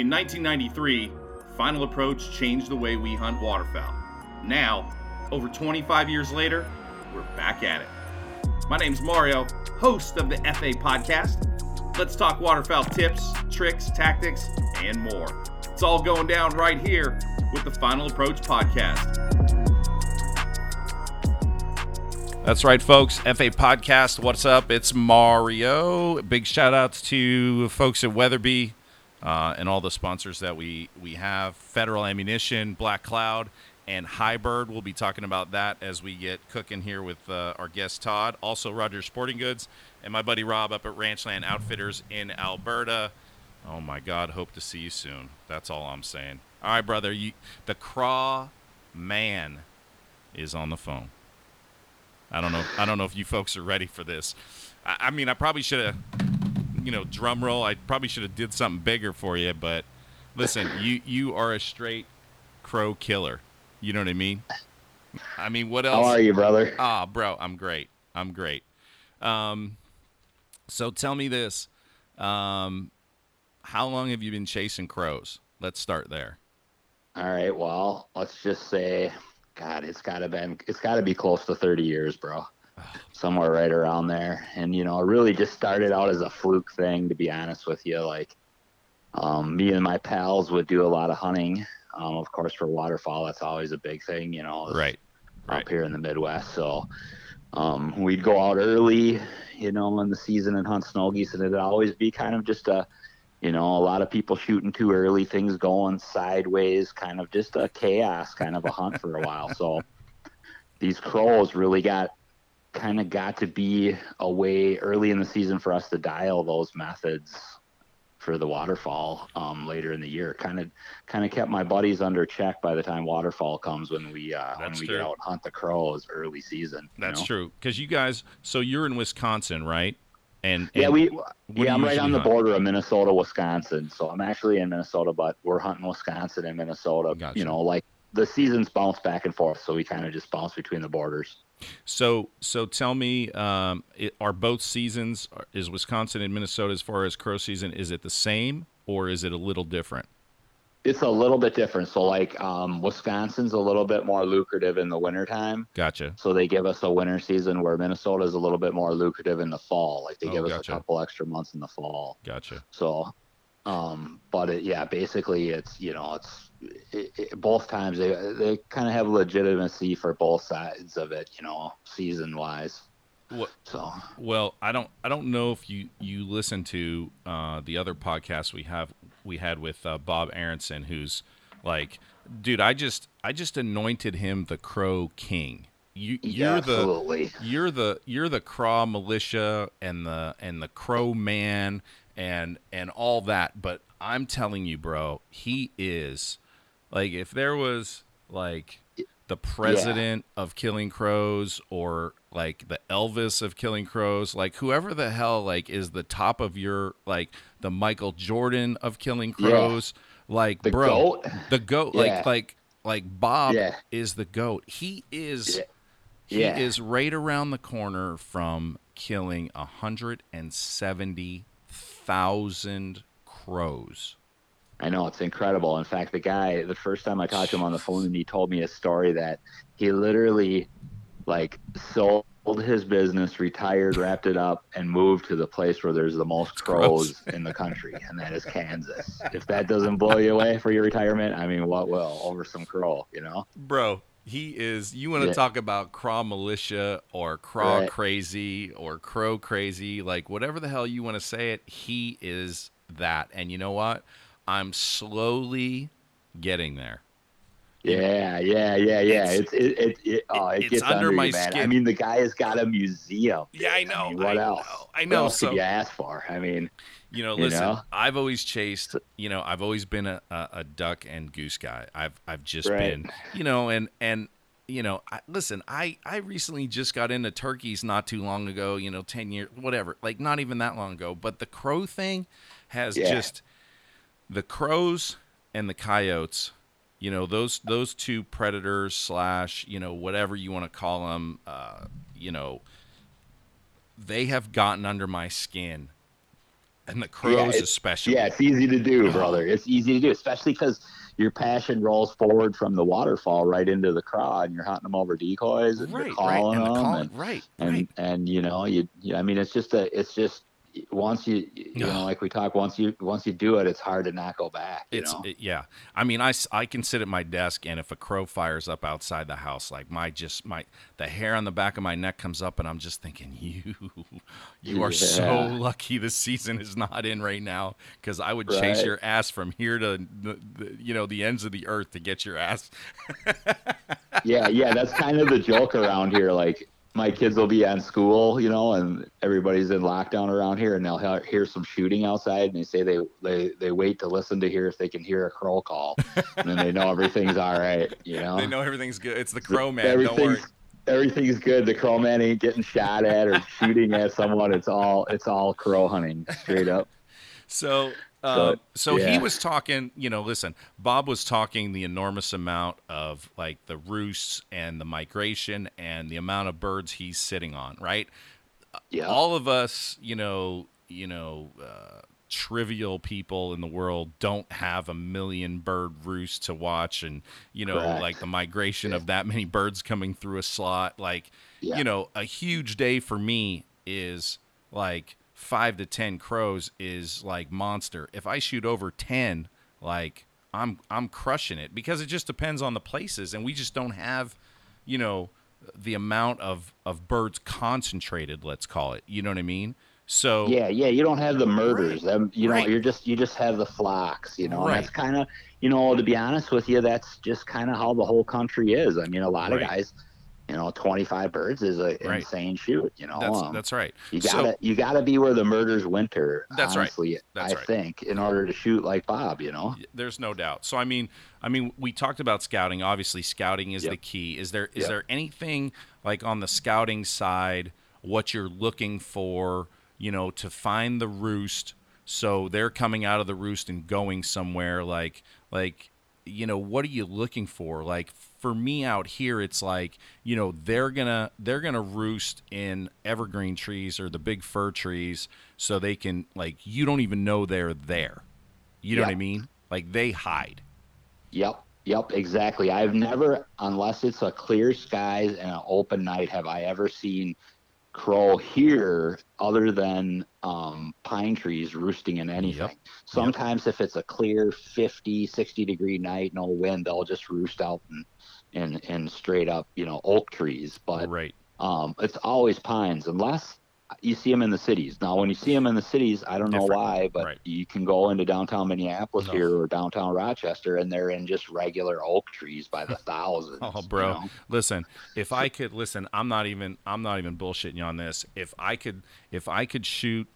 In 1993, Final Approach changed the way we hunt waterfowl. Now, over 25 years later, we're back at it. My name's Mario, host of the FA Podcast. Let's talk waterfowl tips, tricks, tactics, and more. It's all going down right here with the Final Approach Podcast. That's right, folks. FA Podcast, what's up? It's Mario. Big shout-outs to folks at Weatherby and all the sponsors that we have. Federal Ammunition, Black Cloud, and High Bird. We'll be talking about that as we get cooking here with our guest, Todd. Also, Rogers Sporting Goods and my buddy Rob up at Ranchland Outfitters in Alberta. Oh, my God. Hope to see you soon. That's all I'm saying. All right, brother. The Craw Man is on the phone. I don't know if you folks are ready for this. I mean, I probably should have, drum roll. I probably should have did something bigger for you. But listen, you are a straight crow killer. You know what I mean? I mean, what else? How are you, brother? Ah, bro, I'm great. So tell me this. How long have you been chasing crows? Let's start there. All right. Well, let's just say, God, it's got to be close to 30 years, bro. Somewhere right around there. And, it really just started out as a fluke thing, to be honest with you. Like, me and my pals would do a lot of hunting. Of course, for waterfowl, that's always a big thing, right. Up here in the Midwest. So, we'd go out early, in the season and hunt snow geese. And it'd always be kind of just a lot of people shooting too early, things going sideways, kind of just a chaos kind of a hunt for a while. So these crows really got to be a way early in the season for us to dial those methods for the waterfall later in the year. Kind of kept my buddies under check by the time waterfall comes when we get out and hunt the crows early season. That's true. Because you guys, so you're in Wisconsin, right? And I'm right on the border of Minnesota, Wisconsin. So I'm actually in Minnesota, but we're hunting Wisconsin and Minnesota. Gotcha. Like the seasons bounce back and forth, so we kind of just bounce between the borders. So tell me, are both seasons, is Wisconsin and Minnesota, as far as crow season, is it the same or is it a little different? It's a little bit different. So like Wisconsin's a little bit more lucrative in the wintertime. Gotcha. So they give us a winter season, where Minnesota's a little bit more lucrative in the fall. Like they give us a couple extra months in the fall. Gotcha. So, basically it's both times they kind of have legitimacy for both sides of it, season wise. Well, I don't know if you listen to the other podcast we had with Bob Aronson, who's like, dude, I just anointed him the Crow King. You're the Craw Militia and the Crow Man and all that. But I'm telling you, bro, he is like, if there was like the president of killing crows, or like the Elvis of killing crows, like whoever the hell like is the top of your, like the Michael Jordan of killing crows, like the bro, goat. The goat, like Bob is the goat. He is, he is right around the corner from killing 170,000 crows. I know, it's incredible. In fact, the guy, the first time I talked to him on the phone, he told me a story that he literally like sold his business, retired, wrapped it up, and moved to the place where there's the most crows in the country, and that is Kansas. If that doesn't blow you away for your retirement, I mean, what will? Over some crow, Bro, he is, you want to talk about Craw Militia or Craw Crazy or Crow Crazy, like whatever the hell you want to say it, he is that. And you know what? I'm slowly getting there. Yeah. It gets under my skin. I mean, the guy has got a museum. Yeah, I know. I mean, what else? What else could you ask for? I mean, listen, I've always chased. I've always been a duck and goose guy. I've just been, listen, I recently just got into turkeys not too long ago. 10 years, whatever. Like not even that long ago. But the crow thing has just. The crows and the coyotes, those two predators / whatever you want to call them, they have gotten under my skin And the crows especially. Yeah, it's easy to do, brother. It's easy to do, especially because your passion rolls forward from the waterfall right into the craw, and you're hunting them over decoys, and you're calling them. And you know, I mean, it's just once you know, like we talk, once you do it, it's hard to not go back. I mean, I can sit at my desk, and if a crow fires up outside the house, like the hair on the back of my neck comes up, and I'm just thinking, you are so lucky the season is not in right now, because I would chase your ass from here to the ends of the earth to get your ass. yeah, that's kind of the joke around here, like. My kids will be on school, and everybody's in lockdown around here, and they'll hear some shooting outside, and they say they wait to listen to hear if they can hear a crow call, and then they know everything's all right, They know everything's good. It's the crow man. Everything's good. The crow man ain't getting shot at or shooting at someone. It's all crow hunting, straight up. So he was talking, listen, Bob was talking the enormous amount of like the roosts and the migration and the amount of birds he's sitting on. Right. Yeah. All of us, trivial people in the world don't have a million bird roosts to watch. And, like the migration of that many birds coming through a slot, a huge day for me is like, 5 to 10 crows is like monster. If I shoot over 10, like I'm crushing it, because it just depends on the places, and we just don't have, the amount of birds concentrated. Let's call it. You know what I mean? So yeah, you don't have the murders. You just have the flocks. And that's kind of to be honest with you, that's just kind of how the whole country is. I mean, a lot of guys. 25 birds is an insane shoot. That's right. You gotta be where the murders winter. That's honestly, right. That's I think in order to shoot like Bob. There's no doubt. So I mean, we talked about scouting. Obviously, scouting is the key. Is there anything like on the scouting side, what you're looking for? To find the roost, so they're coming out of the roost and going somewhere. What are you looking for? Like for me out here, it's like, they're gonna roost in evergreen trees or the big fir trees, so they can you don't even know they're there. You know what I mean? Like they hide. Yep, exactly. I've never, unless it's a clear skies and an open night, have I ever seen crow here other than pine trees roosting in anything. Sometimes if it's a clear 50-60 degree night, no wind, they'll just roost out and straight up oak trees, but it's always pines unless you see them in the cities. Now when you see them in the cities, I don't know why, but you can go into downtown Minneapolis here or downtown Rochester, and they're in just regular oak trees by the thousands. Oh bro, listen, if I could, I'm not even bullshitting you on this. If I could shoot,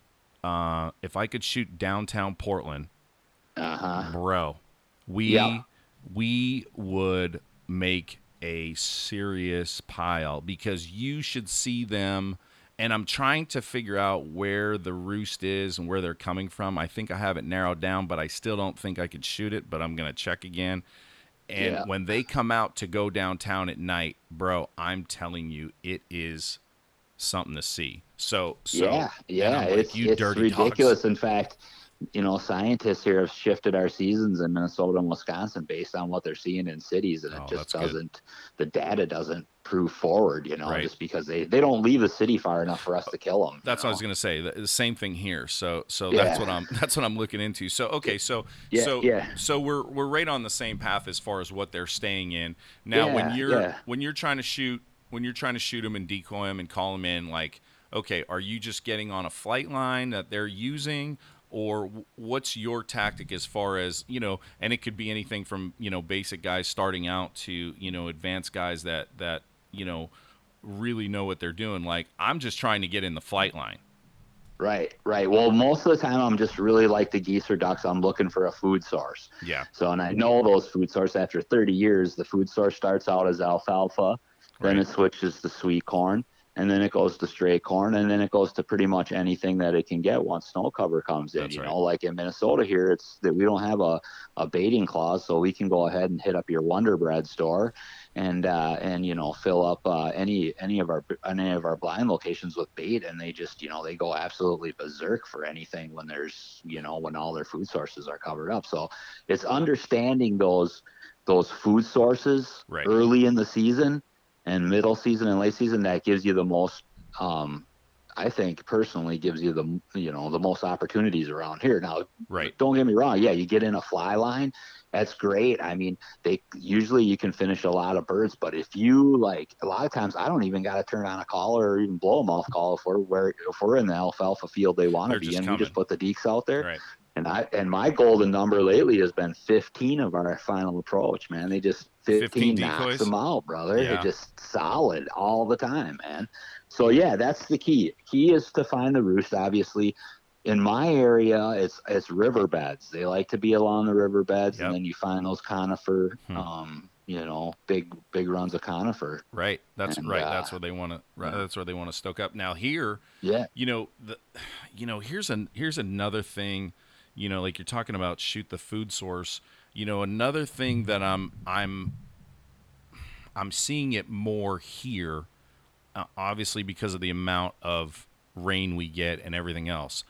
shoot downtown Portland, bro, we would make a serious pile, because you should see them. And I'm trying to figure out where the roost is and where they're coming from. I think I have it narrowed down, but I still don't think I could shoot it, but I'm going to check again. And when they come out to go downtown at night, bro, I'm telling you, it is something to see. It's ridiculous. Dogs. In fact, scientists here have shifted our seasons in Minnesota and Wisconsin based on what they're seeing in cities, and it just doesn't. Good. The data doesn't prove forward, just because they don't leave the city far enough for us to kill them. That's what I was gonna say. The same thing here. So that's what I'm looking into. So okay, so we're right on the same path as far as what they're staying in. Now when you're trying to shoot them and decoy them and call them in, like, okay, are you just getting on a flight line that they're using? Or what's your tactic as far as, and it could be anything from, basic guys starting out to, advanced guys that really know what they're doing. Like, I'm just trying to get in the flight line. Right. Well, most of the time I'm just really like the geese or ducks. I'm looking for a food source. Yeah. So, and I know those food sources after 30 years, the food source starts out as alfalfa, then it switches to sweet corn. And then it goes to stray corn, and then it goes to pretty much anything that it can get once snow cover comes in. Like in Minnesota here, it's that we don't have a baiting clause, so we can go ahead and hit up your Wonder Bread store and you know, fill up any of our blind locations with bait, and they just, you know, they go absolutely berserk for anything when there's, you know, when all their food sources are covered up. So it's understanding those food sources right. early in the season and middle season and late season that gives you the most I think personally gives you the, you know, the most opportunities around here. Now, right. Don't get me wrong. Yeah. You get in a fly line. That's great. I mean, they usually you can finish a lot of birds, but if you like a lot of times, I don't even got to turn on a collar or even blow them off call if we're in the alfalfa field they want to be in. Coming. We just put the deeks out there. Right. And my golden number lately has been 15 of our final approach, man. They just 15 knocks them out, brother. Yeah. They're just solid all the time, man. So yeah, that's the key. Key is to find the roost. Obviously, in my area, it's riverbeds. They like to be along the riverbeds, yep. and then you find those conifer, you know, big runs of conifer. Right. That's and, right. That's where they want to. Right, yeah. That's where they want to stoke up. Now here, yeah. You know, here's another thing. You know, like you're talking about, shoot the food source. You know, another thing that I'm seeing it more here, obviously because of the amount of rain we get and everything else.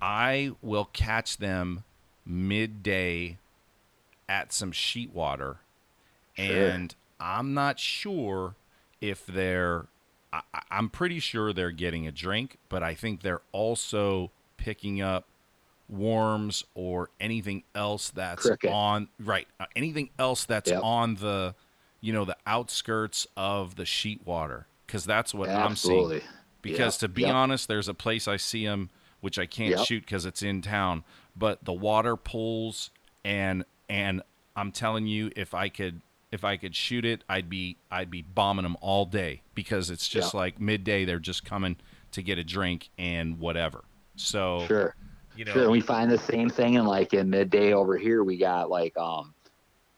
I will catch them midday at some sheet water, and I'm not sure if I'm pretty sure they're getting a drink, but I think they're also picking up worms or anything else that's cricket. On right anything else that's yep. on the, you know, the outskirts of the sheet water, because that's what absolutely. I'm seeing, because yep. to be yep. honest, there's a place I see them, which I can't yep. shoot because it's in town, but the water pools, and I'm telling you, if I could shoot it, I'd be bombing them all day, because it's just yep. like midday they're just coming to get a drink and whatever. So sure. You know, sure, we find the same thing, and like in midday over here, we got like,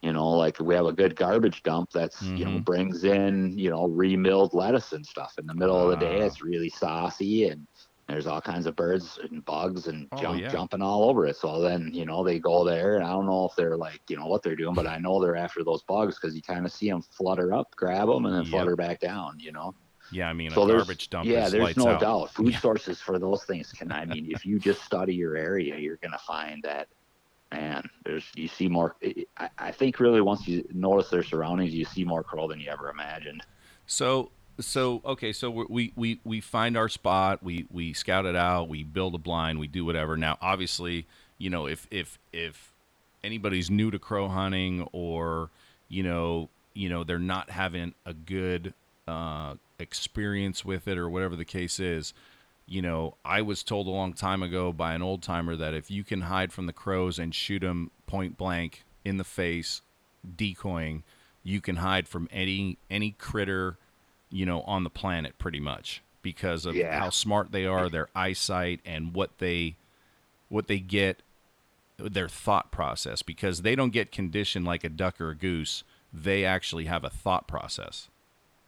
you know, like we have a good garbage dump that's mm-hmm. you know, brings in, you know, remilled lettuce and stuff in the middle of the day. It's really saucy, and there's all kinds of birds and bugs and jumping all over it. So then, you know, they go there, and I don't know if they're like, you know, what they're doing, but I know they're after those bugs, because you kind of see them flutter up, grab them, and then yep. flutter back down. You know. Yeah, I mean, so a garbage dump. Yeah, there's no out. Doubt. Food yeah. sources for those things can. I mean, if you just study your area, you're gonna find that. Man, you see more. I think really once you notice their surroundings, you see more crow than you ever imagined. So okay, so we find our spot, we scout it out, we build a blind, we do whatever. Now, obviously, you know, if anybody's new to crow hunting, or you know they're not having a good experience with it, or whatever the case is, you know, I was told a long time ago by an old timer that if you can hide from the crows and shoot them point blank in the face, decoying, you can hide from any critter, you know, on the planet pretty much, because of yeah. how smart they are, their eyesight, and what they get, their thought process, because they don't get conditioned like a duck or a goose. They actually have a thought process.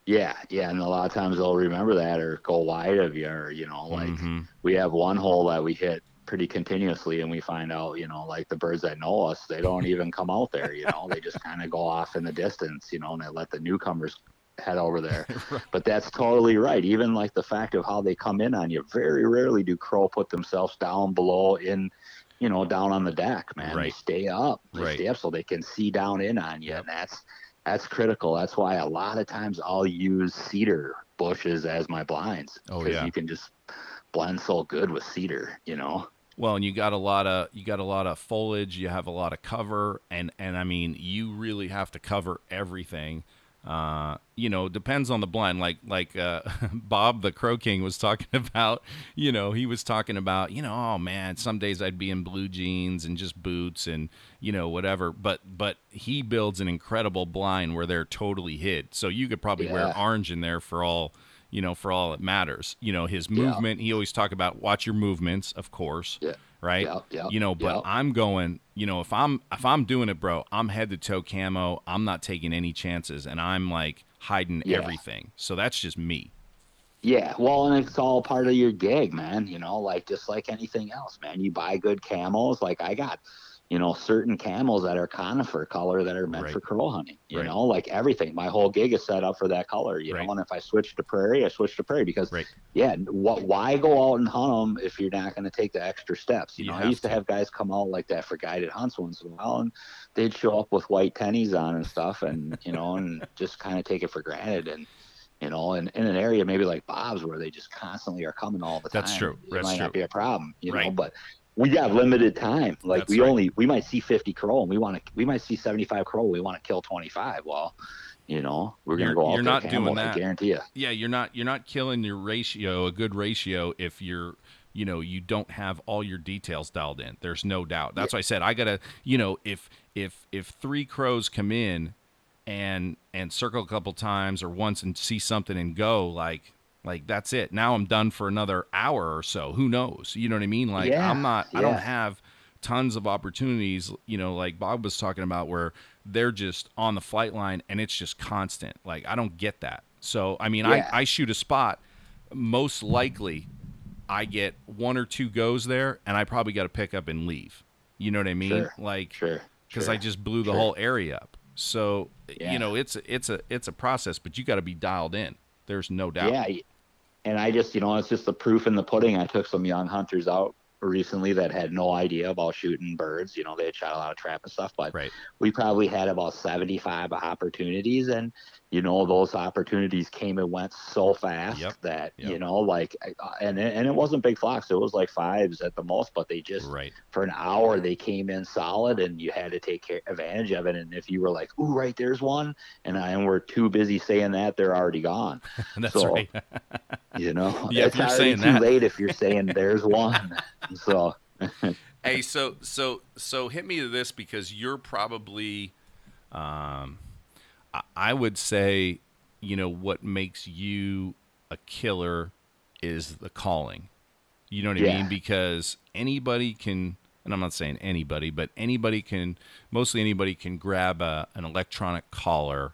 Yeah, yeah, and a lot of times they'll remember that, or go wide of you, or, you know, like mm-hmm. we have one hole that we hit pretty continuously, and we find out, you know, like the birds that know us, they don't even come out there, you know, they just kind of go off in the distance, you know, and they let the newcomers head over there. Right. But that's totally right. Even like the fact of how they come in on you, very rarely do crow put themselves down below in, you know, down on the deck, man. Right. They stay up. They right. stay up so they can see down in on you, yep. and that's critical. That's why a lot of times I'll use cedar bushes as my blinds. Oh, yeah. You can just blend so good with cedar, you know? Well, and you got a lot of foliage, you have a lot of cover, and I mean, you really have to cover everything. You know, depends on the blind, like Bob, the Crow King, was talking about, you know, he was talking about, you know, oh man, some days I'd be in blue jeans and just boots and, you know, whatever, but he builds an incredible blind where they're totally hid. So you could probably yeah. wear orange in there for all it matters, you know, his movement, yeah. he always talk about watch your movements, of course. Yeah. Right. Yeah, yeah, you know, but yeah. I'm going, you know, if I'm doing it, bro, I'm head to toe camo. I'm not taking any chances, and I'm like hiding yeah. everything. So that's just me. Yeah. Well, and it's all part of your gig, man. You know, like, just like anything else, man, you buy good camos. Like I got, you know, certain camels that are conifer color that are meant for crow hunting, you know, like everything. My whole gig is set up for that color, you know, and if I switch to prairie, I switch to prairie because, why go out and hunt them if you're not going to take the extra steps? You know, I used to have guys come out like that for guided hunts once in a while, and they'd show up with white tennies on and stuff and, you know, and just kind of take it for granted. And, you know, and in an area maybe like Bob's where they just constantly are coming all the time. That's true. It might not be a problem, you know, but we got limited time. Like we might see 50 crow and we might see 75 crow. We want to kill 25. Well, you know, we're going to go out there not doing that. I guarantee you. Yeah. You're not killing your ratio, a good ratio. If you're, you know, you don't have all your details dialed in. There's no doubt. That's why I said, I gotta, you know, if three crows come in and circle a couple times or once and see something and go like that's it. Now I'm done for another hour or so. Who knows? You know what I mean? Like I don't have tons of opportunities, you know, like Bob was talking about where they're just on the flight line and it's just constant. Like, I don't get that. So, I mean, I shoot a spot. Most likely I get one or two goes there and I probably got to pick up and leave. You know what I mean? Sure. Like, because I just blew the whole area up. So, you know, it's a process, but you got to be dialed in. There's no doubt. Yeah. And I just, you know, it's just the proof in the pudding. I took some young hunters out recently that had no idea about shooting birds. You know, they had shot a lot of trap and stuff, but we probably had about 75 opportunities. And, you know, those opportunities came and went so fast that, you know, like, and it wasn't big flocks. It was like fives at the most, but they just, for an hour, they came in solid and you had to take advantage of it. And if you were like, ooh, right, there's one. And we're too busy saying that, they're already gone. That's so, you know, it's already too late if you're saying there's one. So, hey, so hit me to this because you're probably, I would say, you know, what makes you a killer is the calling. You know what I mean? Because anybody can, and I'm not saying anybody, but anybody can grab an electronic collar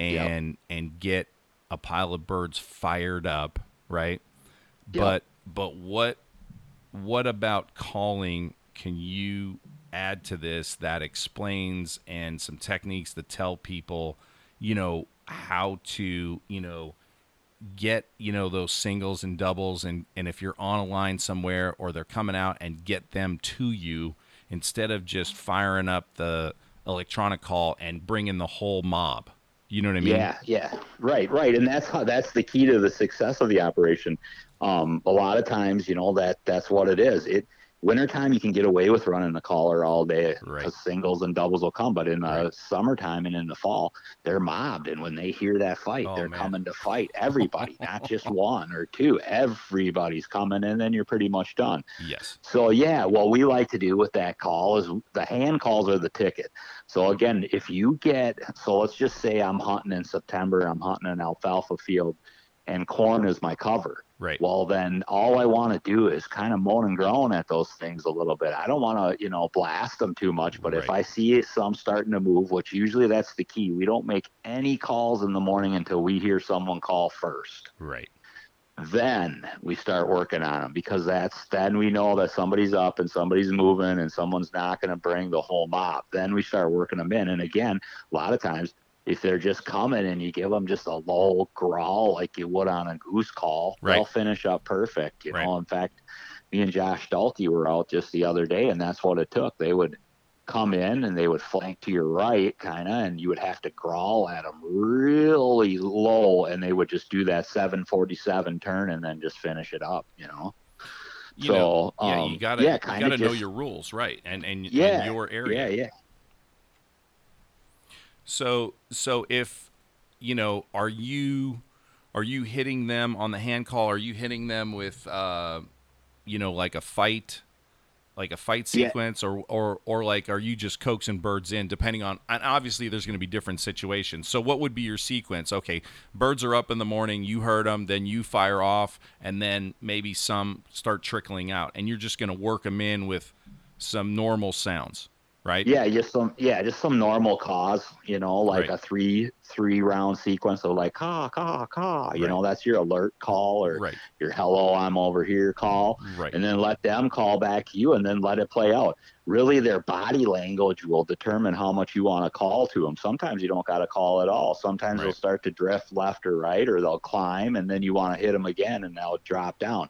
and get a pile of birds fired up. Right. Yep. But what about calling can you add to this that explains, and some techniques that tell people, you know, how to, you know, get, you know, those singles and doubles and if you're on a line somewhere or they're coming out and get them to you instead of just firing up the electronic call and bringing the whole mob. You know what I mean? Yeah. Right. And that's the key to the success of the operation. A lot of times, you know, that's what it is. Wintertime, you can get away with running the collar all day because singles and doubles will come. But in the summertime and in the fall, they're mobbed. And when they hear that fight, coming to fight everybody, not just one or two. Everybody's coming, and then you're pretty much done. Yes. So, yeah, what we like to do with that call is the hand calls are the ticket. So, again, if you get – so let's just say I'm hunting in September. I'm hunting an alfalfa field, and corn is my cover. Right. Well, then all I want to do is kind of moan and groan at those things a little bit. I don't want to, you know, blast them too much, but if I see some starting to move, which usually that's the key, we don't make any calls in the morning until we hear someone call first. Right. Then we start working on them because then we know that somebody's up and somebody's moving and someone's not going to bring the whole mob. Then we start working them in. And again, a lot of times, if they're just coming and you give them just a low growl like you would on a goose call, they'll finish up perfect. You know, in fact, me and Josh Dahlke were out just the other day, and that's what it took. They would come in and they would flank to your right kind of, and you would have to growl at them really low, and they would just do that 747 turn and then just finish it up, you know? You gotta, you gotta know your rules. Right. And your area. Yeah. So if, you know, are you hitting them on the hand call? Are you hitting them with, you know, like a fight sequence or like, are you just coaxing birds in depending on, and obviously there's going to be different situations. So what would be your sequence? Okay. Birds are up in the morning, you heard them, then you fire off, and then maybe some start trickling out, and you're just going to work them in with some normal sounds. right? Yeah, just some normal caws, you know, like right. a three round sequence of like caw, caw, caw. You right. know, that's your alert call or right. your hello, I'm over here call. Right. And then let them call back to you and then let it play out. Really, their body language will determine how much you want to call to them. Sometimes you don't got to call at all. Sometimes right. they'll start to drift left or right, or they'll climb, and then you want to hit them again, and they'll drop down.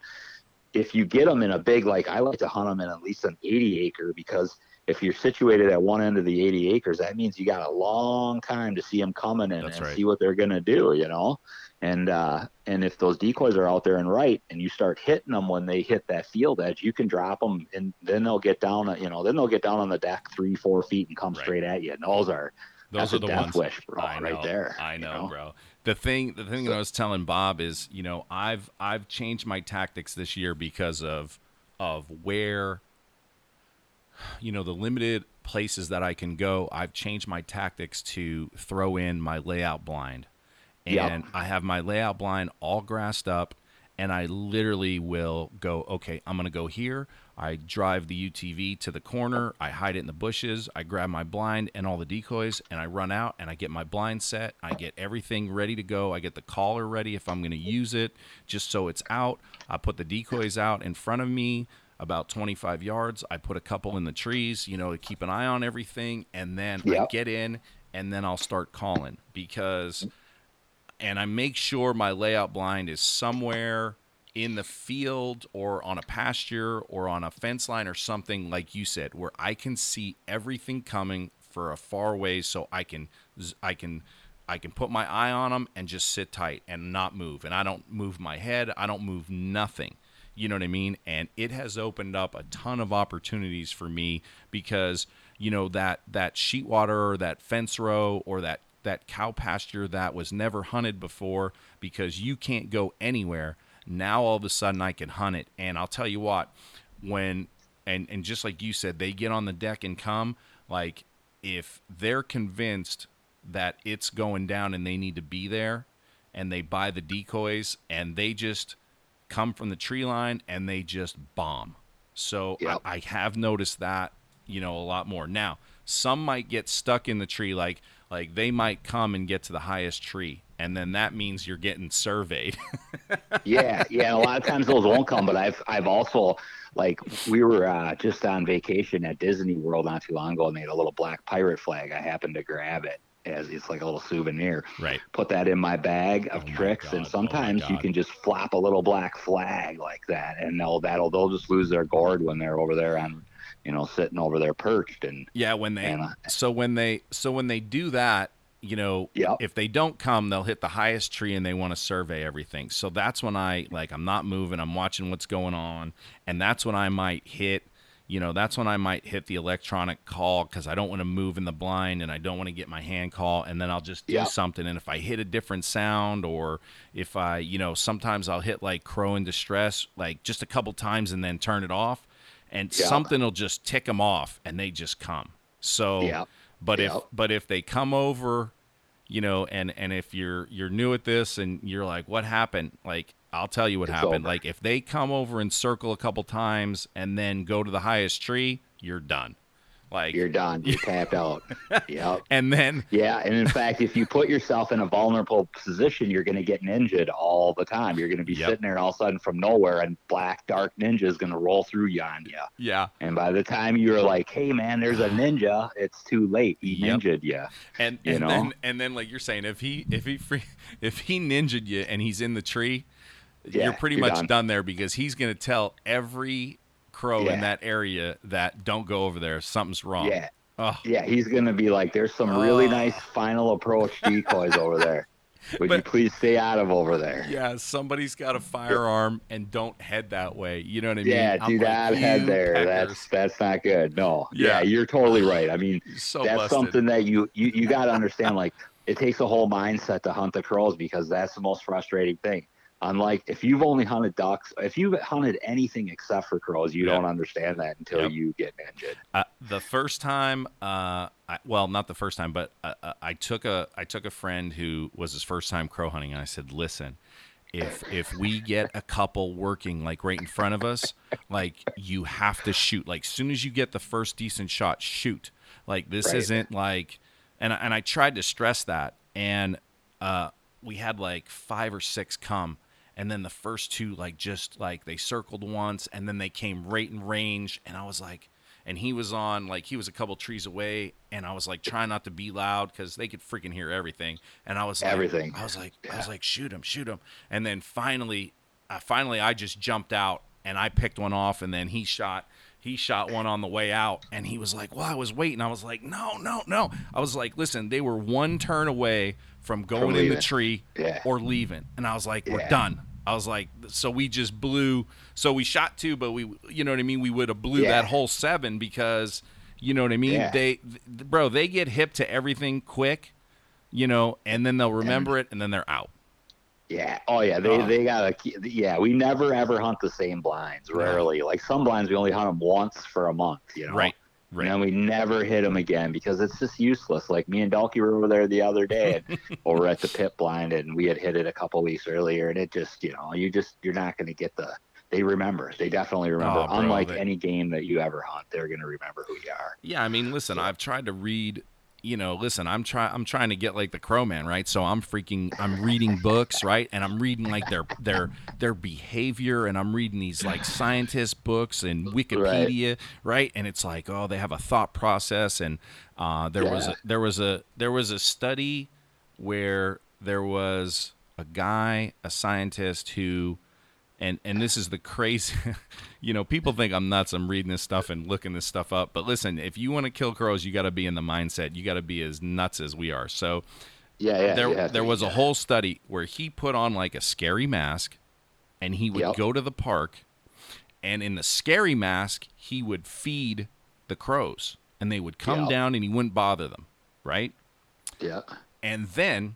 If you get them in a big, like I like to hunt them in at least an 80 acre, because if you're situated at one end of the 80 acres, that means you got a long time to see them coming in and right. see what they're going to do, you know? And if those decoys are out there and right, and you start hitting them when they hit that field edge, you can drop them, and then they'll get down, you know, then they'll get down on the deck 3-4 feet and come right. straight at you. And those are the ones, wish, bro, I know, right there. I know, you know, bro. The thing that I was telling Bob is, you know, I've changed my tactics this year because of where, you know, the limited places that I can go. I've changed my tactics to throw in my layout blind, and yep. I have my layout blind all grassed up, and I literally will go, okay, I'm going to go here. I drive the UTV to the corner. I hide it in the bushes. I grab my blind and all the decoys, and I run out, and I get my blind set. I get everything ready to go. I get the collar ready if I'm going to use it, just so it's out. I put the decoys out in front of me about 25 yards. I put a couple in the trees, you know, to keep an eye on everything, and then yep. I get in, and then I'll start calling because – and I make sure my layout blind is somewhere – in the field or on a pasture or on a fence line or something, like you said, where I can see everything coming for a far ways, so I can put my eye on them and just sit tight and not move. And I don't move my head. I don't move nothing. You know what I mean? And it has opened up a ton of opportunities for me because, you know, that sheet water or that fence row or that cow pasture that was never hunted before because you can't go anywhere. Now all of a sudden I can hunt it, and I'll tell you what, when and just like you said, they get on the deck and come, like if they're convinced that it's going down and they need to be there, and they buy the decoys and they just come from the tree line and they just bomb. So yep. I have noticed that, you know, a lot more. Now some might get stuck in the tree, like they might come and get to the highest tree. And then that means you're getting surveyed. Yeah. A lot of times those won't come, but I've also, like, we were just on vacation at Disney World not too long ago, and they had a little black pirate flag. I happened to grab it as it's like a little souvenir. Right. Put that in my bag of tricks, and sometimes you can just flop a little black flag like that, and they'll just lose their gourd when they're over there on, you know, sitting over there perched. And yeah, when they do that. You know, yep. if they don't come, they'll hit the highest tree and they want to survey everything. So that's when I'm not moving. I'm watching what's going on. And that's when I might hit, you know, the electronic call because I don't want to move in the blind and I don't want to get my hand call. And then I'll just do yep. something. And if I hit a different sound, or if I, you know, sometimes I'll hit like crow in distress, like just a couple times and then turn it off, and yep. something will just tick them off and they just come. So yep. But yep. if they come over, you know, and if you're new at this and you're like, what happened? Like, I'll tell you what it's happened. Over. Like, if they come over and circle a couple times and then go to the highest tree, you're done. Like, you're done. You're tapped out. Yep. And then and in fact, if you put yourself in a vulnerable position, you're going to get ninja'd all the time. You're going to be yep. sitting there, and all of a sudden from nowhere, and black dark ninja is going to roll through you on you. Yeah. And by the time you're like, hey man, there's a ninja, it's too late. He yep. ninja'd you. And you know? then like you're saying, if he ninja'd you and he's in the tree, you're pretty much done there, because he's going to tell every crow in that area that don't go over there, something's wrong. He's gonna be like, there's some really nice final approach decoys over there, would you please stay out of over there? Somebody's got a firearm and don't head that way, you know what I mean? Like, head there, peckers. that's not good. You're totally right. I mean, so that's busted. Something that you got to understand, like it takes a whole mindset to hunt the crows, because that's the most frustrating thing. Unlike if you've only hunted ducks, if you've hunted anything except for crows, you don't understand that until you get ninja'd. The first time, not the first time, but I took a friend who was his first time crow hunting, and I said, listen, if we get a couple working like right in front of us, like you have to shoot. Like soon as you get the first decent shot, shoot. Like this right. isn't like, and I tried to stress that, and we had like 5 or 6 come, and then the first 2 like just like they circled once, and then they came right in range, and I was like, and he was on like he was a couple trees away, and I was like trying not to be loud because they could freaking hear everything, and I was like, everything. I was like, shoot him, and then finally I just jumped out and I picked one off, and then he shot one on the way out, and he was like, well, I was waiting. I was like, no. I was like, listen, they were 1 turn away from going in the tree or leaving, and I was like, we're done. I was like, so we just blew. So we shot 2, but we, you know what I mean? We would have blew that whole 7 because, you know what I mean? Yeah. They get hip to everything quick, you know, and then they'll remember it, and then they're out. Yeah. Oh yeah. They gotta. Yeah. We never ever hunt the same blinds. Rarely. Yeah. Like some blinds, we only hunt them once for a month. You know. Right. Right. And we never hit them again because it's just useless. Like me and Dahlke were over there the other day over at the pit blind, and we had hit it a couple weeks earlier, and it just, you know, you're not going to get the, they remember. They definitely remember. Any game that you ever hunt, they're going to remember who you are. Yeah. I mean, listen, I've tried to read, you know, listen, I'm trying to get like the Crow Man, right? So I'm reading books, right? And I'm reading like their behavior, and I'm reading these like scientist books and Wikipedia, right? And it's like, oh, they have a thought process, and there was a study where there was a guy, a scientist who, and this is the crazy, you know, people think I'm nuts. I'm reading this stuff and looking this stuff up. But listen, if you want to kill crows, you got to be in the mindset. You got to be as nuts as we are. So there was a whole study where he put on like a scary mask, and he would go to the park, and in the scary mask, he would feed the crows, and they would come down, and he wouldn't bother them. Right. Yeah. And then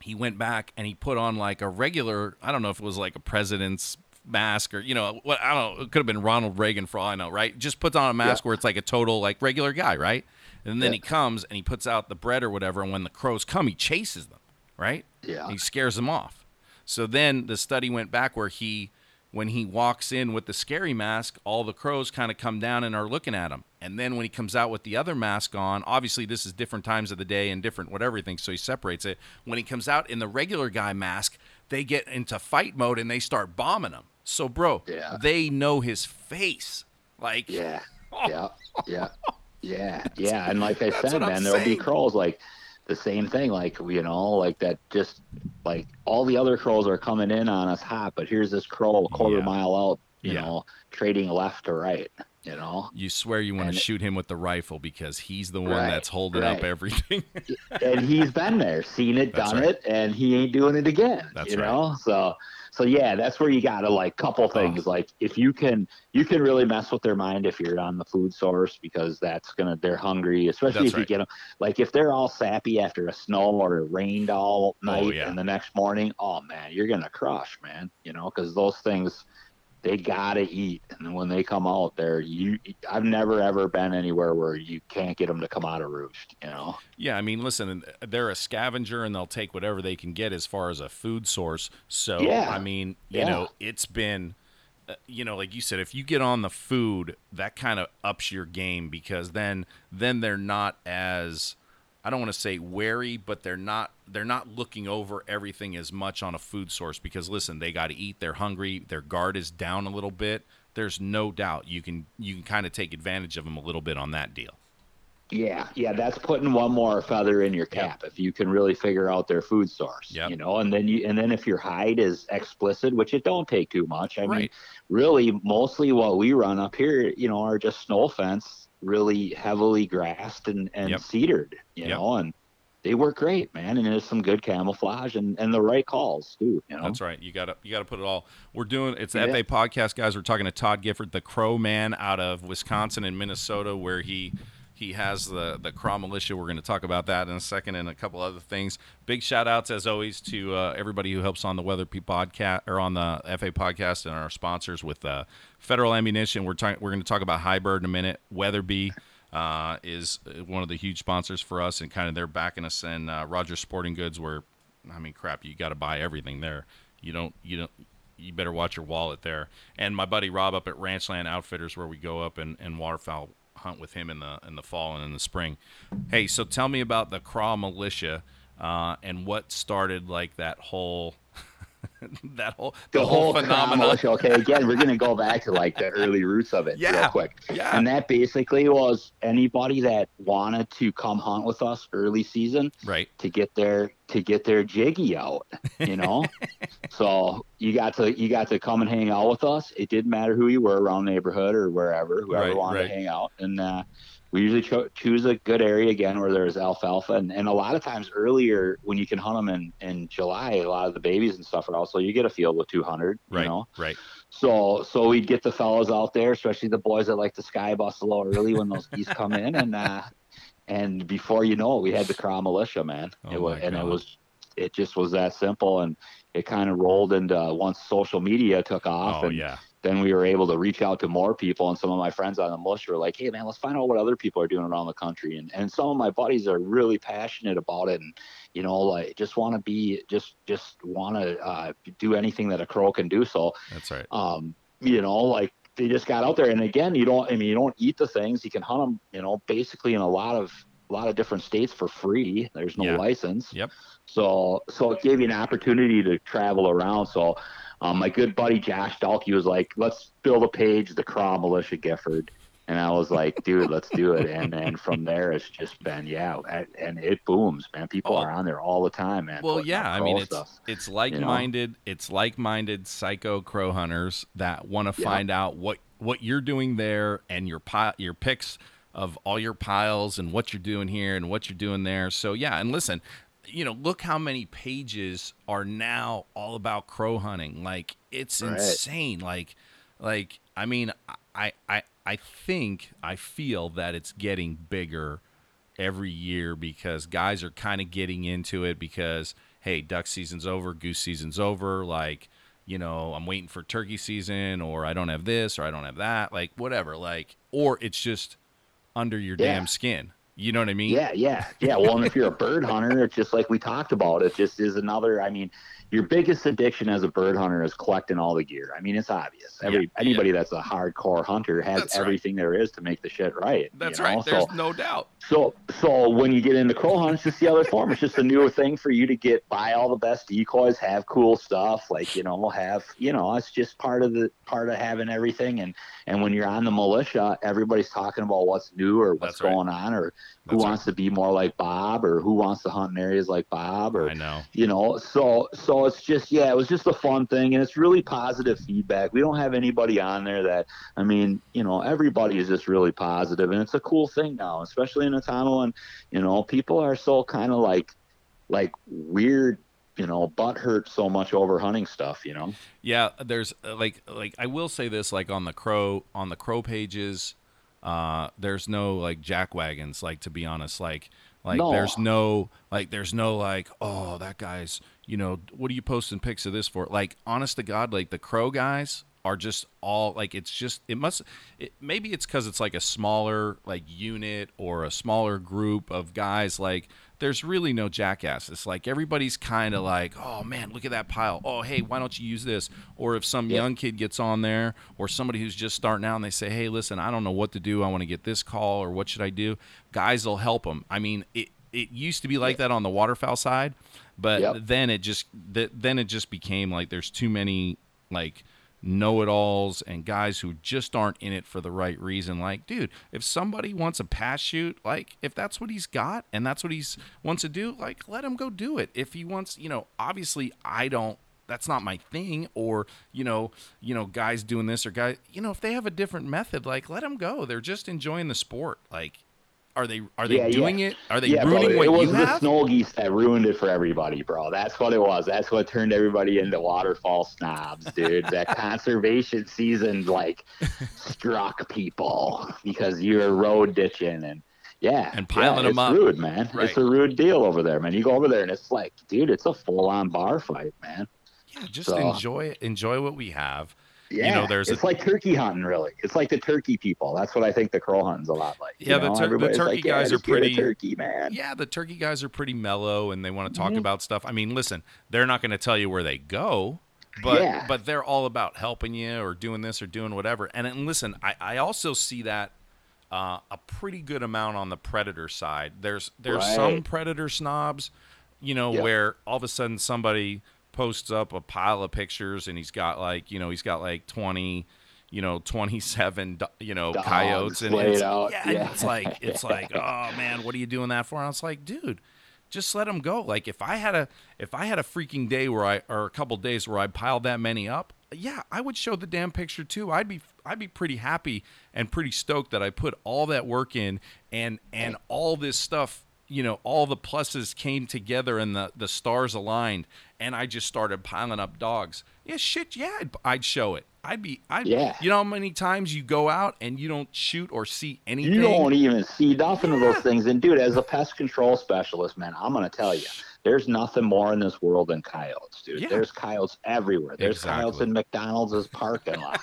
he went back and he put on like a regular, I don't know if it was like a president's mask or, you know, what I don't know, it could have been Ronald Reagan for all I know, right? Just puts on a mask where it's like a total like regular guy, right? And then he comes and he puts out the bread or whatever, and when the crows come, he chases them, right? Yeah. And he scares them off. So then the study went back where when he walks in with the scary mask, all the crows kind of come down and are looking at him. And then when he comes out with the other mask on, obviously this is different times of the day and different whatever thing, so he separates it. When he comes out in the regular guy mask, they get into fight mode and they start bombing him. So, bro, they know his face. Like, yeah. And like I said, man, there'll be crows like the same thing, like, you know, like that, just like all the other crows are coming in on us hot, but here's this crow a quarter mile out, you know, trading left to right, you know. You swear you want to shoot him with the rifle because he's the one that's holding up everything. And he's been there, seen it, done it, and he ain't doing it again. That's know? So yeah, that's where you gotta like couple things. Like if you can really mess with their mind if you're on the food source, because they're hungry, especially if you get them. Like if they're all sappy after a snow or it rained all night and the next morning, oh man, you're gonna crush, man. You know, because those things, they gotta eat, and when they come out there, I've never ever been anywhere where you can't get them to come out of roost, you know. Yeah, I mean, listen, they're a scavenger, and they'll take whatever they can get as far as a food source. So, I mean, you know, it's been, you know, like you said, if you get on the food, that kind of ups your game, because then they're not as, I don't want to say wary, but they're not looking over everything as much on a food source, because listen, they got to eat, they're hungry, their guard is down a little bit. There's no doubt you can kind of take advantage of them a little bit on that deal. Yeah, that's putting one more feather in your cap if you can really figure out their food source, you know. And then if your hide is explicit, which it don't take too much. I mean, really, mostly what we run up here, you know, are just snow fence, really heavily grassed and cedared, you know, and they work great, man. And there's some good camouflage and the right calls too, you know. That's right. You gotta put it all. We're doing it's the FA podcast, guys. We're talking to Todd Gifford, the Crow Man out of Wisconsin and Minnesota, where he has the Crow Militia. We're going to talk about that in a second, and a couple other things. Big shout outs as always to everybody who helps on the Weatherby podcast or on the FA podcast, and our sponsors with Federal Ammunition. We're going to talk about High Bird in a minute. Weatherby is one of the huge sponsors for us, and kind of they're backing us. And Rogers Sporting Goods, where, I mean, crap, you got to buy everything there. you better watch your wallet there. And my buddy Rob up at Ranchland Outfitters, where we go up and waterfowl hunt with him in the fall and in the spring. Hey, so tell me about the Craw Militia and what started like that whole the whole phenomenon. Okay, again, we're gonna go back to like the early roots of it real quick. Yeah. And that basically was anybody that wanted to come hunt with us early season, right? To get their jiggy out, you know. So you got to come and hang out with us. It didn't matter who you were around the neighborhood or whoever wanted to hang out, and we usually choose a good area again where there's alfalfa, and a lot of times earlier when you can hunt them in July, a lot of the babies and stuff are out, so you get a field with 200, you know? Right. So we'd get the fellas out there, especially the boys that like to sky bus a little early when those geese come in, and before you know it, we had the Craw Militia, man. It just was that simple, and it kind of rolled into once social media took off. Then we were able to reach out to more people, and some of my friends on the militia were like, hey, man, let's find out what other people are doing around the country. And some of my buddies are really passionate about it and, you know, like just want to do anything that a crow can do. So that's right. You know, like they just got out there. And again, you don't eat the things. You can hunt them, you know, basically in a lot of different states for free. There's no license. Yep. So it gave you an opportunity to travel around. So my good buddy Josh Dahlke was like, let's build a page, the Craw Militia Gifford. And I was like, dude, let's do it. And then from there, it's just been, and it booms, man. People are on there all the time, man. Well, yeah, I mean, it's like-minded, you know? It's like-minded psycho crow hunters that want to find out what you're doing there and your picks of all your piles and what you're doing here and what you're doing there. So, yeah, and listen, you know, look how many pages are now all about crow hunting. Like, it's insane. Like, I mean, I feel that it's getting bigger every year because guys are kind of getting into it because, hey, duck season's over, goose season's over. Like, you know, I'm waiting for turkey season, or I don't have this, or I don't have that, like whatever, like, or it's just under your damn skin. You know what I mean? Yeah. Well, and if you're a bird hunter, it's just like we talked about. It just is another. I mean, your biggest addiction as a bird hunter is collecting all the gear. I mean, it's obvious. Anybody that's a hardcore hunter has everything there is to make the shit right. That's right. There's no doubt. So when you get into crow hunting, it's just the other form. It's just a newer thing for you to buy all the best decoys, have cool stuff, like, you know, it's just part of having everything. And when you're on the militia, everybody's talking about what's new or what's going on, or who wants to be more like Bob, or who wants to hunt in areas like Bob, or, I know, you know, so it's just, it was just a fun thing, and it's really positive feedback. We don't have anybody on there that, I mean, you know, everybody is just really positive, and it's a cool thing now, especially in Ottumwa. And, you know, people are so kind of like weird, you know, butt hurt so much over hunting stuff, you know? Yeah. There's like, I will say this, like on the crow pages, there's no like jack wagons, like, to be honest, like no. there's no like, oh, that guy's, you know, what are you posting pics of this for? Like, honest to God, like the crow guys are just all like, it's just, maybe it's 'cause it's like a smaller like unit or a smaller group of guys. Like, there's really no jackasses. Like, everybody's kind of like, oh man, look at that pile. Oh, hey, why don't you use this? Or if some young kid gets on there, or somebody who's just starting out and they say, hey, listen, I don't know what to do. I want to get this call, or what should I do? Guys will help them. I mean, it used to be like that on the waterfowl side, but then it just became like there's too many like know-it-alls and guys who just aren't in it for the right reason. Like, dude, if somebody wants a pass shoot, like, if that's what he's got and that's what he's wants to do, like, let him go do it. If he wants, you know, obviously that's not my thing, or, you know, guys doing this, or guys, you know, if they have a different method, like, let them go. They're just enjoying the sport. Like, Are they doing it? Are they ruining what you have? It was the snow geese that ruined it for everybody, bro. That's what it was. That's what turned everybody into waterfall snobs, dude. That conservation season, like, struck people because you were road ditching and piling them up. It's rude, man. Right. It's a rude deal over there, man. You go over there and it's like, dude, it's a full-on bar fight, man. Yeah, just enjoy what we have. Yeah, you know, it's like turkey hunting, really. It's like the turkey people. That's what I think the crow hunting's a lot like. Yeah, the turkey like, guys are pretty. Turkey, man. Yeah, the turkey guys are pretty mellow, and they want to talk about stuff. I mean, listen, they're not going to tell you where they go. But they're all about helping you or doing this or doing whatever. And listen, I also see that a pretty good amount on the predator side. There's right. some predator snobs, you know, yep. where all of a sudden somebody posts up a pile of pictures and he's got like 20, 27, dogs coyotes and it's, it's like, oh man, what are you doing that for? And I was like, dude, just let them go. Like if I had a freaking day or a couple days where I piled that many up, yeah, I would show the damn picture too. I'd be pretty happy and pretty stoked that I put all that work in and all this stuff, all the pluses came together and the stars aligned and I just started piling up dogs. Yeah, shit. Yeah. I'd show it. You know how many times you go out and you don't shoot or see anything? You don't even see nothing of those things. And dude, as a pest control specialist, man, I'm going to tell you, there's nothing more in this world than coyotes, dude. Yeah. There's coyotes everywhere. There's coyotes in McDonald's parking lot.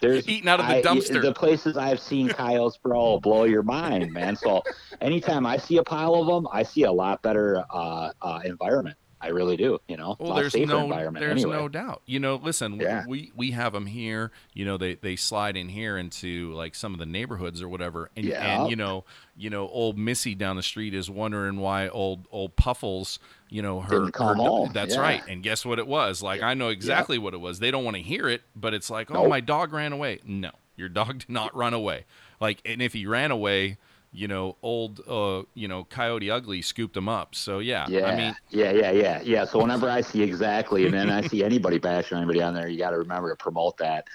There's eating out of the dumpster. The places I've seen coyotes, bro, blow your mind, man. So anytime I see a pile of them, I see a lot better environment. I really do, Well, there's no doubt. Listen, we have them here. They slide in here into like some of the neighborhoods or whatever, and old Missy down the street is wondering why old Puffles, her home. That's right. And guess what it was? Like I know exactly what it was. They don't want to hear it, but it's like, oh, my dog ran away. No, your dog did not run away. Like, and if he ran away, old, Coyote Ugly scooped them up. So yeah. So whenever I see and then I see anybody bashing anybody on there, you got to remember to promote that.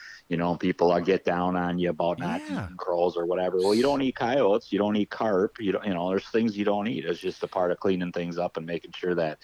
People are get down on you about not eating crows or whatever. Well, you don't eat coyotes, you don't eat carp. You don't, there's things you don't eat. It's just a part of cleaning things up and making sure that,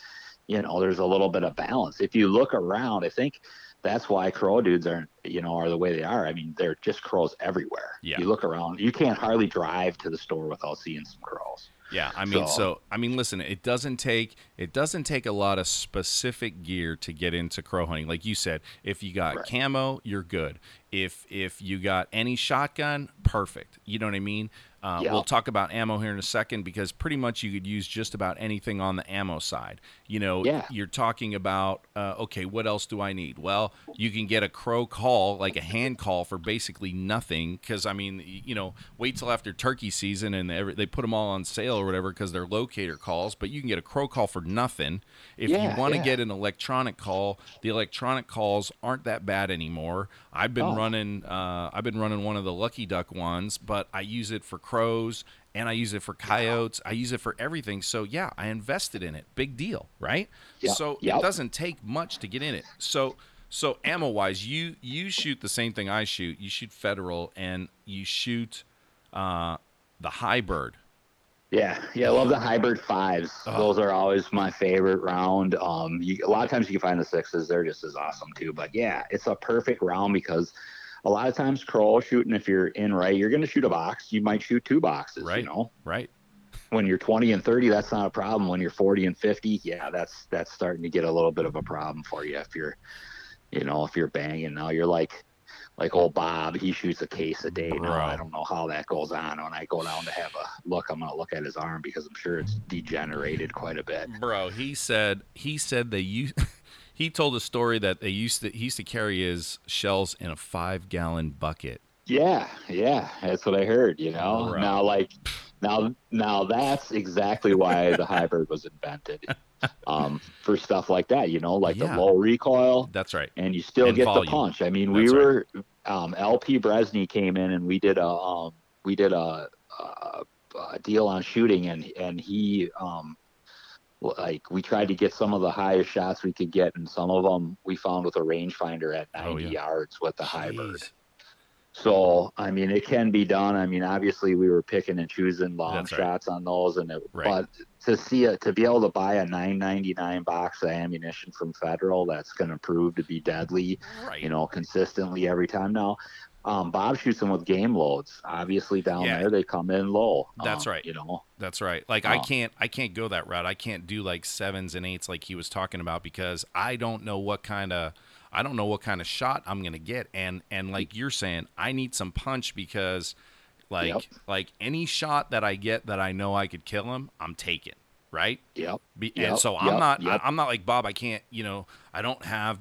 there's a little bit of balance. If you look around, I think that's why crow dudes are the way they are. I mean, they're just crows everywhere. Yeah. You look around, you can't hardly drive to the store without seeing some crows. Yeah, I mean, so listen, it doesn't take a lot of specific gear to get into crow hunting. Like you said, if you got camo, you're good. If you got any shotgun, perfect. You know what I mean? We'll talk about ammo here in a second because pretty much you could use just about anything on the ammo side. You're talking about, okay, what else do I need? Well, you can get a crow call, like a hand call for basically nothing because, wait till after turkey season and they put them all on sale or whatever because they're locator calls, but you can get a crow call for nothing. If you want to get an electronic call, the electronic calls aren't that bad anymore. I've been running one of the Lucky Duck ones, but I use it for crows and I use it for coyotes. I use it for everything. So I invested in it. Big deal, right? Yep. So it doesn't take much to get in it. So ammo wise, you shoot the same thing I shoot. You shoot Federal and you shoot the High Bird. Yeah, I love the High Bird 5s. Those are always my favorite round. A lot of times you can find the 6s. They're just as awesome too. But yeah, it's a perfect round because a lot of times crow shooting, if you're in right, you're going to shoot a box. You might shoot two boxes, right? Right. When you're 20 and 30, that's not a problem. When you're 40 and 50, that's starting to get a little bit of a problem for you if you're, if you're banging. Now you're like old Bob, he shoots a case a day. Now I don't know how that goes on. When I go down to have a look, I'm gonna look at his arm because I'm sure it's degenerated quite a bit. Bro, he said he told a story that he used to carry his shells in a 5-gallon bucket. Yeah, that's what I heard. Right. Now that's exactly why the High Bird was invented. For stuff like that, the low recoil. That's right. And you still get volume. The punch. I mean, we were L.P. Bresny came in and we did a deal on shooting and he we tried to get some of the highest shots we could get and some of them we found with a rangefinder at 90 yards with the High Bird. So, I mean, it can be done. I mean, obviously we were picking and choosing long shots on those. But to be able to buy a $9.99 box of ammunition from Federal, that's going to prove to be deadly, consistently every time. Now, Bob shoots them with game loads. Obviously down there, they come in low. That's right. That's right. Like I can't go that route. I can't do like 7s and 8s like he was talking about because I don't know what kind of – I don't know what kind of shot I'm going to get. And like you're saying, I need some punch because like any shot that I get that I know I could kill him, I'm taking. right? Yep. And so I'm not like, Bob, I can't, I don't have,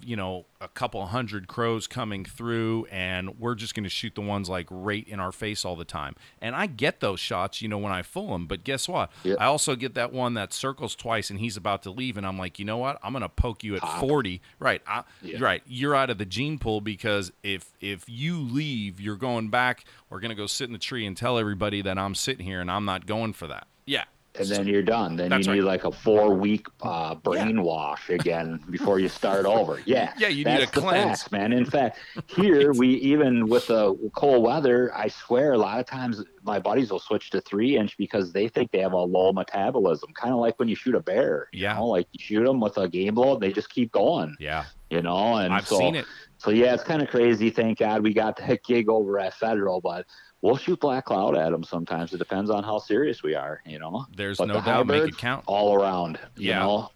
a couple hundred crows coming through and we're just going to shoot the ones like right in our face all the time. And I get those shots, when I fool them, but guess what? Yep. I also get that one that circles twice and he's about to leave. And I'm like, you know what? I'm going to poke you at 40. Right. Right. You're out of the gene pool because if you leave, you're going back or going to go sit in the tree and tell everybody that I'm sitting here and I'm not going for that. Yeah. And then you're done. Then that's you need like a 4-week brainwash again before you start over. Yeah. Yeah, you need a cleanse. Facts, man. In fact, here right. we even with the cold weather, I swear a lot of times my buddies will switch to 3-inch because they think they have a low metabolism. Kind of like when you shoot a bear. Yeah. Like you shoot them with a game blow, they just keep going. Yeah. And I've seen it. So yeah, it's kind of crazy. Thank God we got that gig over at Federal, but we'll shoot Black Cloud at them sometimes. It depends on how serious we are, There's but no the doubt make it count. All around,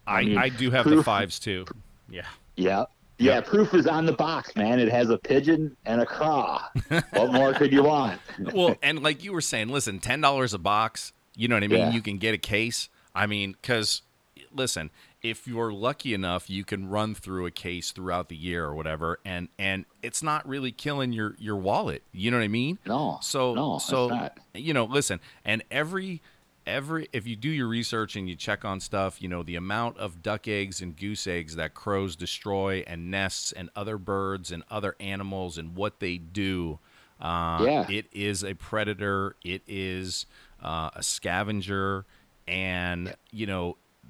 I do have proof, the 5s too. Yeah. Proof is on the box, man. It has a pigeon and a craw. What more could you want? Well, and like you were saying, listen, $10 a box. You know what I mean? Yeah. You can get a case. I mean, because listen, if you're lucky enough, you can run through a case throughout the year or whatever, and it's not really killing your wallet. You know what I mean? No, it's not. Listen, and every if you do your research and you check on stuff, the amount of duck eggs and goose eggs that crows destroy and nests and other birds and other animals and what they do. It is a predator. It is a scavenger, and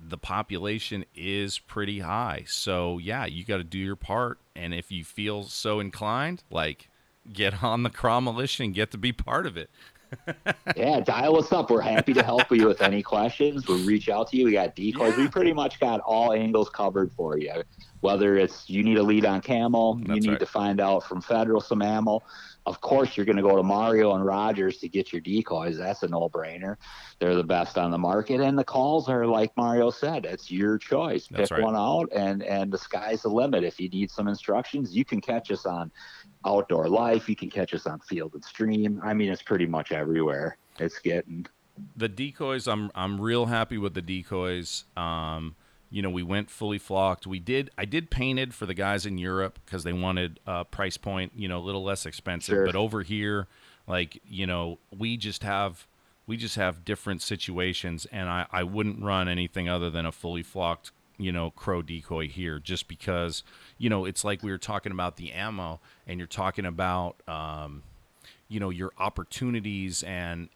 the population is pretty high. So yeah, you got to do your part. And if you feel so inclined, like get on the craw militia and get to be part of it. Yeah. Dial us up. We're happy to help you with any questions. We'll reach out to you. We got decoys. Yeah. We pretty much got all angles covered for you. Whether it's, you need a lead on camel, you need to find out from Federal some ammo. Of course, you're going to go to Mario and Rogers to get your decoys. That's a no-brainer. They're the best on the market. And the calls are, like Mario said, it's your choice. Pick one out, and the sky's the limit. If you need some instructions, you can catch us on Outdoor Life. You can catch us on Field and Stream. I mean, it's pretty much everywhere. It's getting. The decoys, I'm real happy with the decoys. We went fully flocked. I did painted for the guys in Europe because they wanted price point, a little less expensive. Sure. But over here, like, we just have different situations, and I wouldn't run anything other than a fully flocked, crow decoy here, just because, it's like we were talking about the ammo, and you're talking about, your opportunities, and,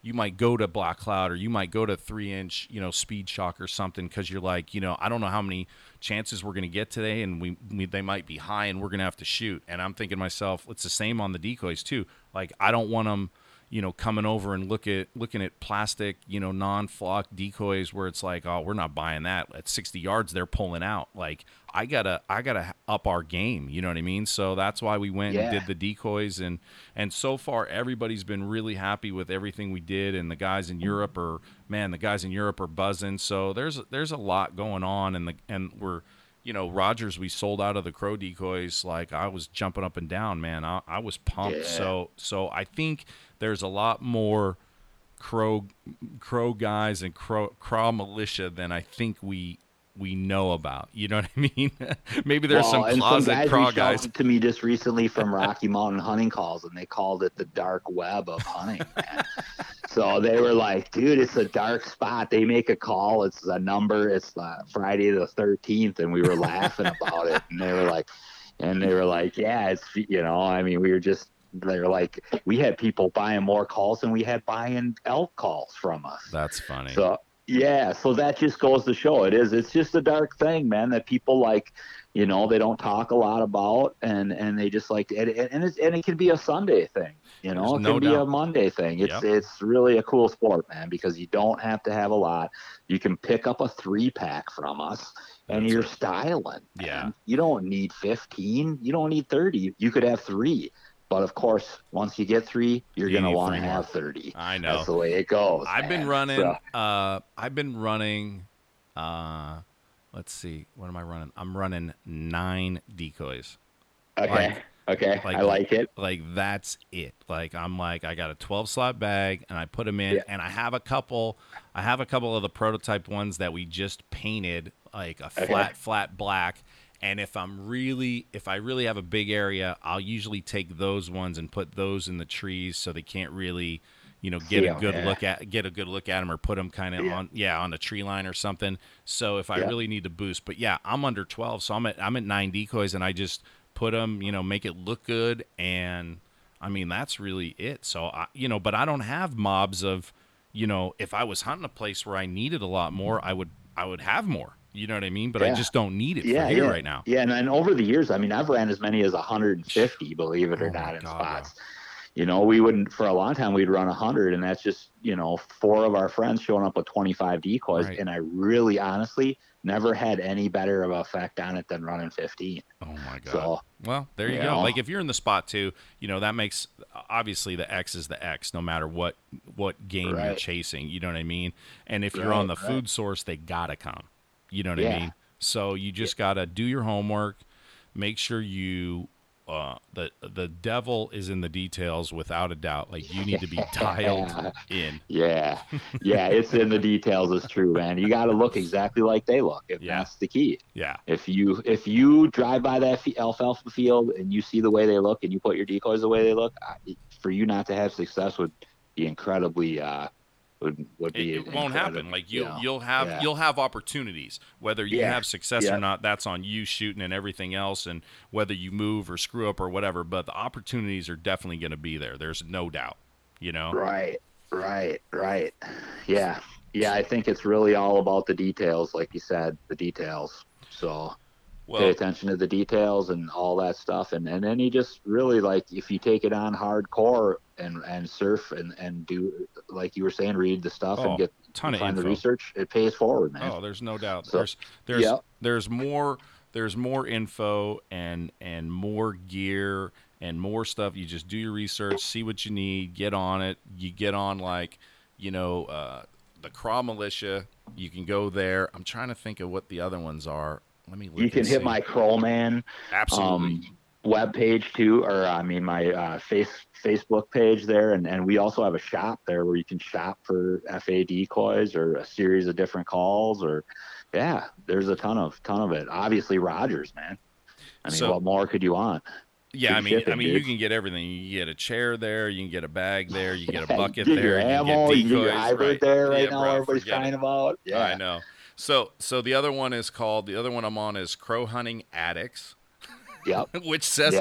you might go to Black Cloud, or you might go to 3-inch, Speed Shock or something, because you're like, I don't know how many chances we're going to get today, and they might be high, and we're going to have to shoot. And I'm thinking to myself, it's the same on the decoys too. Like, I don't want them, coming over and looking at plastic, non-flock decoys where it's like, oh, we're not buying that. At 60 yards, they're pulling out. Like, I gotta up our game. You know what I mean? So that's why we went and did the decoys, and so far everybody's been really happy with everything we did, and the guys in Europe are buzzing. So there's a lot going on, and we're. Rogers, we sold out of the crow decoys. Like, I was jumping up and down, man. I was pumped. Yeah. So I think there's a lot more crow guys and craw militia than I think we know about. You know what I mean? Maybe there's some closet craw guys. To me just recently from Rocky Mountain Hunting Calls, and they called it the dark web of hunting, man. So they were like, dude, it's a dark spot. They make a call. It's a number. It's Friday the 13th. And we were laughing about it. And they were like, yeah, it's, they were like, we had people buying more calls than we had buying elk calls from us. That's funny. So, yeah. So that just goes to show it's just a dark thing, man, that people like, they don't talk a lot about, and they just like, and it can be a Sunday thing, it can be a Monday thing. It's really a cool sport, man, because you don't have to have a lot. You can pick up a 3-pack from us, and you're styling. Yeah. Man. You don't need 15. You don't need 30. You could have 3. But of course, once you get 3, you're going to want to have 30. I know. That's the way it goes. I've been running, let's see, what am I running? I'm running 9 decoys. Okay. Like, Okay. Like, I like it. Like, that's it. Like, I'm like, I got a 12 slot bag and I put them in, yeah. And I have a couple of the prototype ones that we just painted, like a flat black. And if I really have a big area, I'll usually take those ones and put those in the trees so they can't really, you know, get a good look at them or put them kind of on a tree line or something. So if I really need to boost, but yeah, I'm under 12. So I'm at 9 decoys and I just put them, you know, make it look good. And I mean, that's really it. So but I don't have mobs of, you know, if I was hunting a place where I needed a lot more, I would have more, you know what I mean? But I just don't need it for here right now. Yeah. And then over the years, I mean, I've ran as many as 150, believe it or not, in spots. You know, we wouldn't, for a long time, we'd run 100, and that's just, you know, 4 of our friends showing up with 25 decoys. Right. And I really honestly never had any better of effect on it than running 15. Oh my God. So, well, there you go. Know. Like if you're in the spot too, you know, that makes, obviously the X is the X no matter what game you're chasing, you know what I mean? And if you're on the food source, they gotta come, you know what I mean? So you just gotta do your homework, make sure you, the devil is in the details without a doubt. Like you need to be dialed in. Yeah. Yeah. It's in the details. It's true, man. You got to look exactly like they look. If that's the key. Yeah. If you drive by that alfalfa field and you see the way they look and you put your decoys the way they look, for you not to have success would be incredibly, it won't happen. Like you'll have opportunities, whether you have success or not. That's on you shooting and everything else, and whether you move or screw up or whatever. But the opportunities are definitely going to be there. There's no doubt. You know. Right. Yeah. I think it's really all about the details, like you said, the details. So pay attention to the details and all that stuff, and then you just really, like, if you take it on hardcore and surf and do, like you were saying, read the stuff and get ton of info. The research, it pays forward, man. Oh, there's no doubt. So, there's more info and more gear and more stuff. You just do your research, see what you need, get on it. You get on, like, you know, the Craw Militia. You can go there. I'm trying to think of what the other ones are. Let me look. You can hit my Crowman web page too, or I mean my Facebook page there, and we also have a shop there where you can shop for FA decoys or a series of different calls, or there's a ton of it. Obviously Rogers, man. I mean, what more could you want? Yeah, I mean, you can get everything. You can get a chair there. You can get a bag there. You can get a bucket there. Your ammo, you can get decoys, High Bird there right now. Everybody's crying about. Yeah, I know. So the other one I'm on is Crow Hunting Addicts. Yep. which says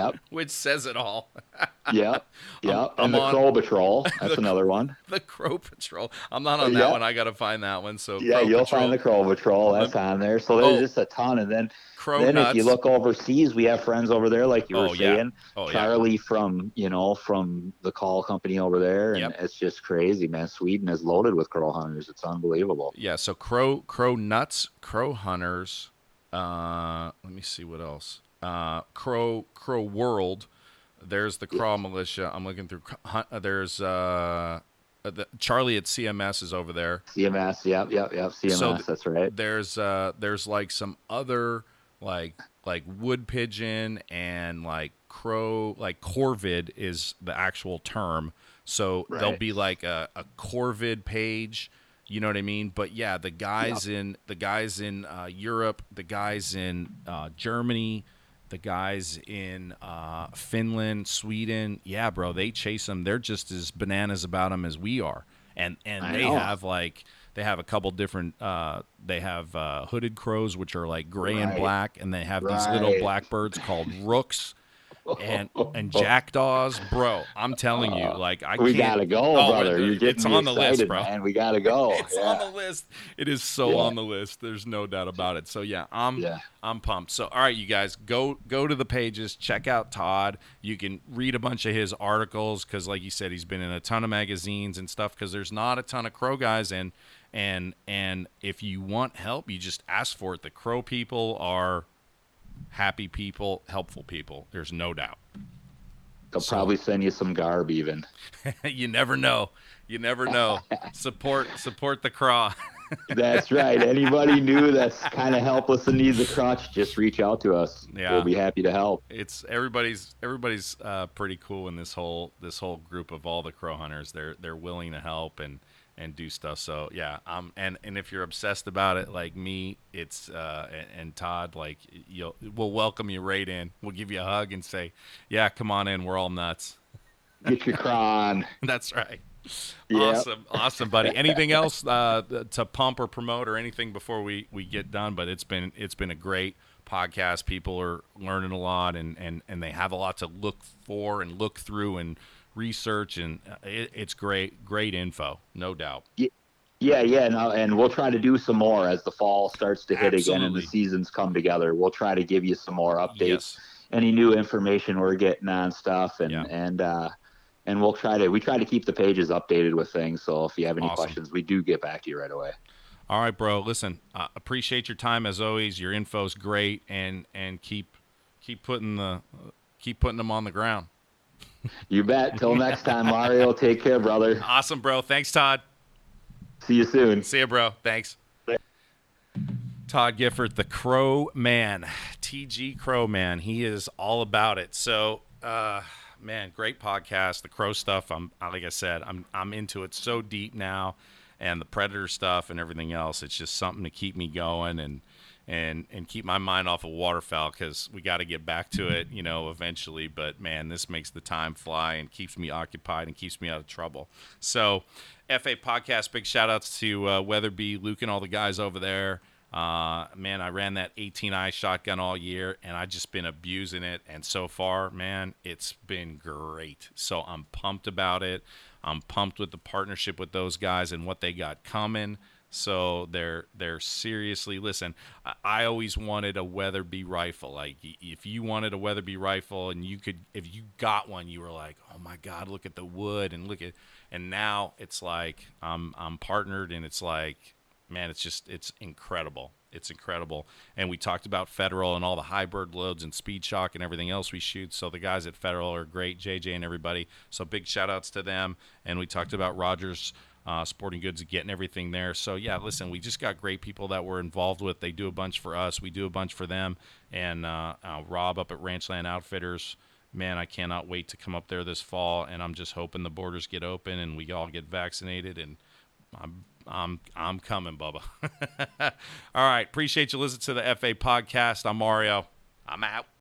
it all. Yep. I'm the Crow Patrol. That's another one. The Crow Patrol. I'm not on that one. I gotta find that one. So yeah, you'll find the Crow Patrol. That's on there. So there's just a ton. And then Crow Nuts. If you look overseas, we have friends over there, like you were saying. Oh, Charlie from the call company over there, and it's just crazy, man. Sweden is loaded with crow hunters. It's unbelievable. Yeah. So Crow Nuts, Crow Hunters. Let me see what else. Crow World, there's the Craw Militia. I'm looking through. There's the Charlie at CMS is over there. CMS, yep. CMS, so that's right. There's like some other like wood pigeon and like crow, like corvid is the actual term. So there'll be like a corvid page. You know what I mean? But yeah, the guys in Europe, the guys in Germany. The guys in Finland, Sweden, yeah, bro, they chase them. They're just as bananas about them as we are, and they have a couple different. They have hooded crows, which are like gray and black, and they have these little blackbirds called rooks. And jackdaws, bro. I'm telling you, like we gotta go, brother. It's on the list, bro. And we gotta go. It's on the list. It is on the list. There's no doubt about it. So I'm pumped. So all right, you guys, go to the pages. Check out Todd. You can read a bunch of his articles because, like you said, he's been in a ton of magazines and stuff. Because there's not a ton of crow guys, and if you want help, you just ask for it. The crow people are happy people, helpful people. There's no doubt. They'll probably send you some garb even. You never know. Support the Craw. That's right. Anybody new that's kind of helpless and needs a crutch, just reach out to us. Yeah. We'll be happy to help. It's everybody's pretty cool in this whole group of all the crow hunters. They're willing to help and do stuff. So yeah, and if you're obsessed about it like me, it's and Todd, like we'll welcome you right in. We'll give you a hug and say, yeah, come on in. We're all nuts. Get your crow on. That's right. Yep. Awesome, buddy. Anything else to pump or promote or anything before we get done? But it's been a great podcast. People are learning a lot, and they have a lot to look for and look through and research, and it's great info, no doubt. Yeah, no, and we'll try to do some more as the fall starts to hit. Absolutely. Again, and the seasons come together. We'll try to give you some more updates. Yes. Any new information we're getting on stuff, and yeah. And we'll try to keep the pages updated with things. So if you have any questions, we do get back to you right away. All right, bro. Listen, appreciate your time as always. Your info's great, and keep putting them on the ground. You bet. Till next time, Mario. Take care, brother. Awesome, bro. Thanks, Todd. See you soon. See you, bro. Thanks. Todd Gifford, the Crow Man, TG Crow Man. He is all about it. So, man, great podcast. The crow stuff, I'm into it so deep now, and the predator stuff and everything else. It's just something to keep me going and keep my mind off of waterfowl, because we got to get back to it, eventually. But man, this makes the time fly and keeps me occupied and keeps me out of trouble. So, FA Podcast, big shout outs to Weatherby, Luke, and all the guys over there. Man, I ran that 18i shotgun all year, and I just been abusing it. And so far, man, it's been great. So I'm pumped about it. I'm pumped with the partnership with those guys and what they got coming. So they're seriously, listen, I always wanted a Weatherby rifle. Like, if you wanted a Weatherby rifle and if you got one, you were like, oh my God, look at the wood and look at, and now it's like, I'm partnered, and it's like, man, it's incredible. It's incredible. And we talked about Federal and all the high bird loads and speed shock and everything else we shoot. So the guys at Federal are great, JJ and everybody. So big shout outs to them. And we talked about Rogers Sporting Goods, getting everything there. So yeah, listen, we just got great people that we're involved with. They do a bunch for us. We do a bunch for them. And Rob up at Ranchland Outfitters, man, I cannot wait to come up there this fall. And I'm just hoping the borders get open and we all get vaccinated, and I'm coming, Bubba. All right. Appreciate you listening to the FA Podcast. I'm Mario. I'm out.